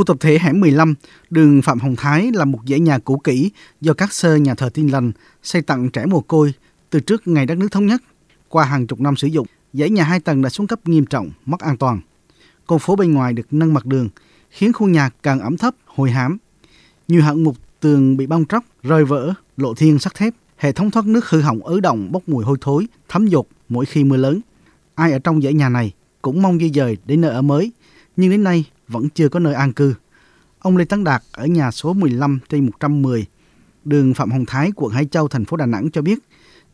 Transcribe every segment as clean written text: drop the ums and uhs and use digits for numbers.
Khu tập thể hẻm 15, đường Phạm Hồng Thái là một dãy nhà cũ kỹ do các sơ nhà thờ Tin Lành xây tặng trẻ mồ côi từ trước ngày đất nước thống nhất. Qua hàng chục năm sử dụng, dãy nhà 2 tầng đã xuống cấp nghiêm trọng, mất an toàn. Con phố bên ngoài được nâng mặt đường, khiến khu nhà càng ẩm thấp, hồi hám. Nhiều hạng mục tường bị bong tróc, rơi vỡ, lộ thiên sắt thép. Hệ thống thoát nước hư hỏng ứ động bốc mùi hôi thối, thấm dột mỗi khi mưa lớn. Ai ở trong dãy nhà này cũng mong di dời đến nơi ở mới, nhưng đến nay vẫn chưa có nơi an cư. Ông Lê Tấn Đạt ở nhà số 15/110, đường Phạm Hồng Thái, quận Hải Châu, thành phố Đà Nẵng cho biết,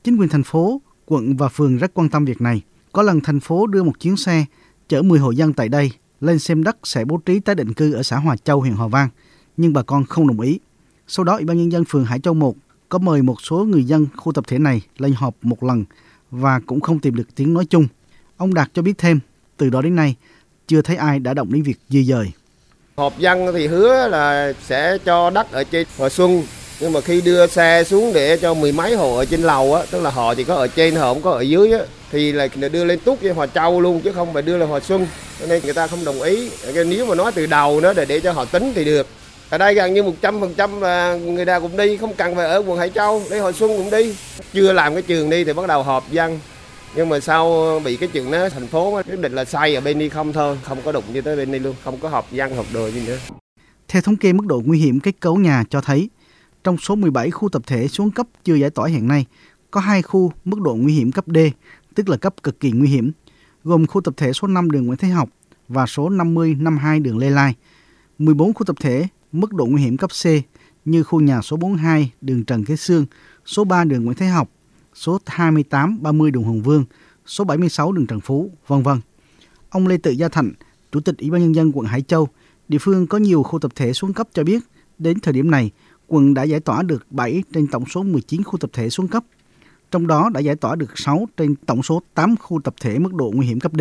chính quyền thành phố, quận và phường rất quan tâm việc này. Có lần thành phố đưa một chuyến xe chở 10 hộ dân tại đây lên xem đất sẽ bố trí tái định cư ở xã Hòa Châu, huyện Hòa Vang, nhưng bà con không đồng ý. Sau đó, Ủy ban nhân dân phường Hải Châu 1 có mời một số người dân khu tập thể này lên họp một lần và cũng không tìm được tiếng nói chung. Ông Đạt cho biết thêm, từ đó đến nay chưa thấy ai đã động đến việc di dời. Họp dân thì hứa là sẽ cho đất ở trên Hòa Xuân, nhưng mà khi đưa xe xuống để cho 10 mấy hộ ở trên lầu á, tức là họ chỉ có ở trên, họ không có ở dưới á, thì là đưa lên túc với Hòa Châu luôn chứ không phải đưa lên Hòa Xuân, cho nên người ta không đồng ý. Nếu mà nói từ đầu nữa để cho họ tính thì được. Ở đây gần như 100% là người ta cũng đi, không cần phải ở quận Hải Châu, để Hòa Xuân cũng đi. Chưa làm cái trường đi thì bắt đầu họp dân. Nhưng mà sau bị cái chuyện đó, thành phố quyết định là xây ở bên đi không thôi, không có đụng như tới bên đi luôn, không có họp dân họp đồ gì nữa. Theo thống kê mức độ nguy hiểm kết cấu nhà cho thấy, trong số 17 khu tập thể xuống cấp chưa giải tỏa hiện nay, có 2 khu mức độ nguy hiểm cấp D, tức là cấp cực kỳ nguy hiểm, gồm khu tập thể số 5 đường Nguyễn Thái Học và số 50/52 đường Lê Lai. 14 khu tập thể mức độ nguy hiểm cấp C như khu nhà số 42 đường Trần Kế Xương, số 3 đường Nguyễn Thái Học, số 28-30 đường Hùng Vương, số 76 đường Trần Phú, v.v. Ông Lê Tự Gia Thành, Chủ tịch Ủy ban Nhân dân quận Hải Châu, địa phương có nhiều khu tập thể xuống cấp cho biết, đến thời điểm này, quận đã giải tỏa được 7 trên tổng số 19 khu tập thể xuống cấp. Trong đó đã giải tỏa được 6 trên tổng số 8 khu tập thể mức độ nguy hiểm cấp D.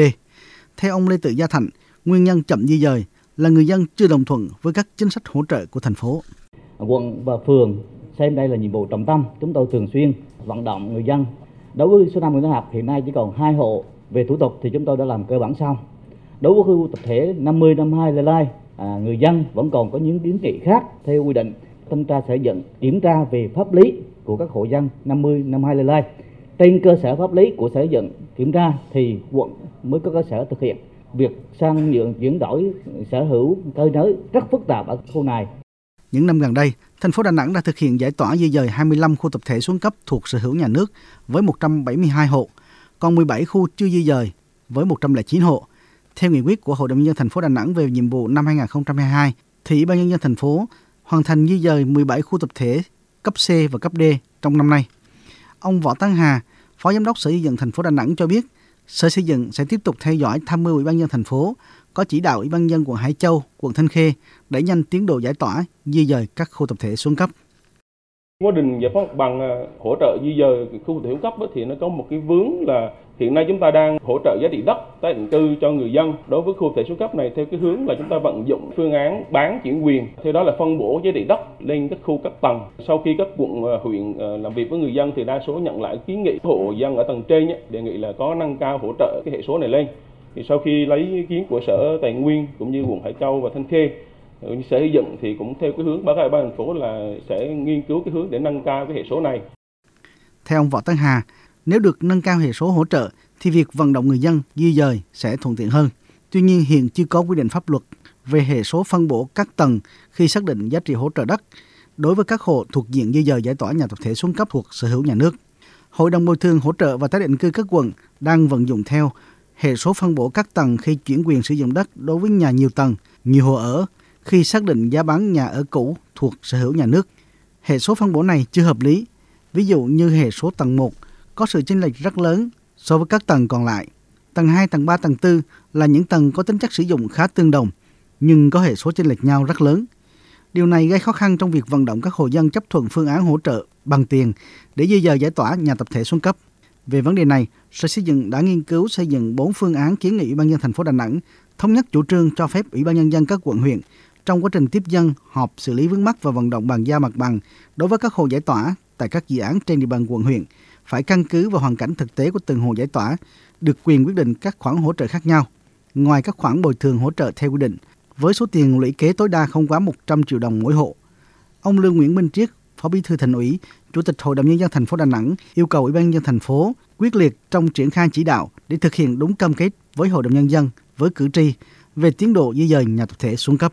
Theo ông Lê Tự Gia Thành, nguyên nhân chậm di dời là người dân chưa đồng thuận với các chính sách hỗ trợ của thành phố. Quận và phường xem đây là nhiệm vụ trọng tâm, chúng tôi thường xuyên vận động người dân. Đối với số 5 Nguyễn Thái Học hiện nay chỉ còn 2 hộ, về thủ tục thì chúng tôi đã làm cơ bản xong. Đối với khu tập thể 50/52 Lê Lai, người dân vẫn còn có những kiến nghị khác. Theo quy định, thanh tra sẽ dẫn kiểm tra về pháp lý của các hộ dân 50/52 Lê Lai. Trên cơ sở pháp lý của sở dựng kiểm tra thì quận mới có cơ sở thực hiện. Việc sang nhượng chuyển đổi sở hữu cơi nới rất phức tạp ở khu này. Những năm gần đây, thành phố Đà Nẵng đã thực hiện giải tỏa di dời 25 khu tập thể xuống cấp thuộc sở hữu nhà nước với 172 hộ, còn 17 khu chưa di dời với 109 hộ. Theo nghị quyết của Hội đồng nhân dân thành phố Đà Nẵng về nhiệm vụ năm 2022, thì Ủy ban nhân dân thành phố hoàn thành di dời 17 khu tập thể cấp C và cấp D trong năm nay. Ông Võ Tấn Hà, Phó Giám đốc Sở Xây dựng thành phố Đà Nẵng cho biết, Sở Xây dựng sẽ tiếp tục theo dõi tham mưu Ủy ban nhân dân thành phố có chỉ đạo Ủy ban nhân dân quận Hải Châu, quận Thanh Khê đẩy nhanh tiến độ giải tỏa di dời các khu tập thể xuống cấp. Quá trình giải phóng mặt bằng hỗ trợ di dời khu tập thể xuống cấp thì nó có một cái vướng là hiện nay chúng ta đang hỗ trợ giá trị đất tái định cư cho người dân. Đối với khu tập thể xuống cấp này theo cái hướng là chúng ta vận dụng phương án bán chuyển quyền, theo đó là phân bổ giá trị đất lên các khu các tầng. Sau khi các quận huyện làm việc với người dân thì đa số nhận lại kiến nghị hộ dân ở tầng trên đề nghị là có nâng cao hỗ trợ cái hệ số này lên. Thì sau khi lấy ý kiến của Sở Tài nguyên cũng như quận Hải Châu và Thanh Khê, Sở Xây dựng thì cũng theo cái hướng báo cáo ban thành phố là sẽ nghiên cứu cái hướng để nâng cao cái hệ số này. Theo ông Võ Tấn Hà, nếu được nâng cao hệ số hỗ trợ thì việc vận động người dân di dời sẽ thuận tiện hơn. Tuy nhiên hiện chưa có quy định pháp luật về hệ số phân bổ các tầng khi xác định giá trị hỗ trợ đất đối với các hộ thuộc diện di dời giải tỏa nhà tập thể xuống cấp thuộc sở hữu nhà nước. Hội đồng bồi thường hỗ trợ và tái định cư các quận đang vận dụng theo hệ số phân bổ các tầng khi chuyển quyền sử dụng đất đối với nhà nhiều tầng, nhiều hộ ở khi xác định giá bán nhà ở cũ thuộc sở hữu nhà nước. Hệ số phân bổ này chưa hợp lý. Ví dụ như hệ số tầng 1 có sự chênh lệch rất lớn so với các tầng còn lại. Tầng 2, tầng 3, tầng 4 là những tầng có tính chất sử dụng khá tương đồng, nhưng có hệ số chênh lệch nhau rất lớn. Điều này gây khó khăn trong việc vận động các hộ dân chấp thuận phương án hỗ trợ bằng tiền để di dời giải tỏa nhà tập thể xuống cấp. Về vấn đề này, Sở Xây dựng đã nghiên cứu xây dựng 4 phương án kiến nghị Ủy ban nhân dân thành phố Đà Nẵng thống nhất chủ trương cho phép Ủy ban nhân dân các quận huyện trong quá trình tiếp dân, họp xử lý vướng mắc và vận động bàn giao mặt bằng đối với các hộ giải tỏa tại các dự án trên địa bàn quận huyện phải căn cứ vào hoàn cảnh thực tế của từng hộ giải tỏa, được quyền quyết định các khoản hỗ trợ khác nhau. Ngoài các khoản bồi thường hỗ trợ theo quy định, với số tiền lũy kế tối đa không quá 100 triệu đồng mỗi hộ. Ông Lương Nguyễn Minh Triết, Phó Bí thư Thành ủy, Chủ tịch Hội đồng Nhân dân thành phố Đà Nẵng yêu cầu Ủy ban nhân dân thành phố quyết liệt trong triển khai chỉ đạo để thực hiện đúng cam kết với Hội đồng Nhân dân, với cử tri về tiến độ di dời nhà tập thể xuống cấp.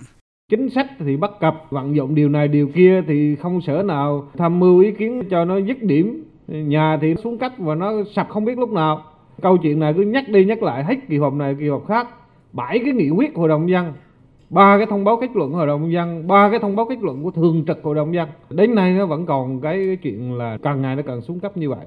Chính sách thì bất cập, vận dụng điều này điều kia thì không sở nào tham mưu ý kiến cho nó dứt điểm. Nhà thì xuống cấp và nó sập không biết lúc nào. Câu chuyện này cứ nhắc đi nhắc lại hết kỳ họp này kỳ họp khác. 7 cái nghị quyết Hội đồng Nhân dân, 3 cái thông báo kết luận Hội đồng Nhân dân, 3 cái thông báo kết luận của Thường trực Hội đồng Nhân dân. Đến nay nó vẫn còn cái chuyện là càng ngày nó càng xuống cấp như vậy.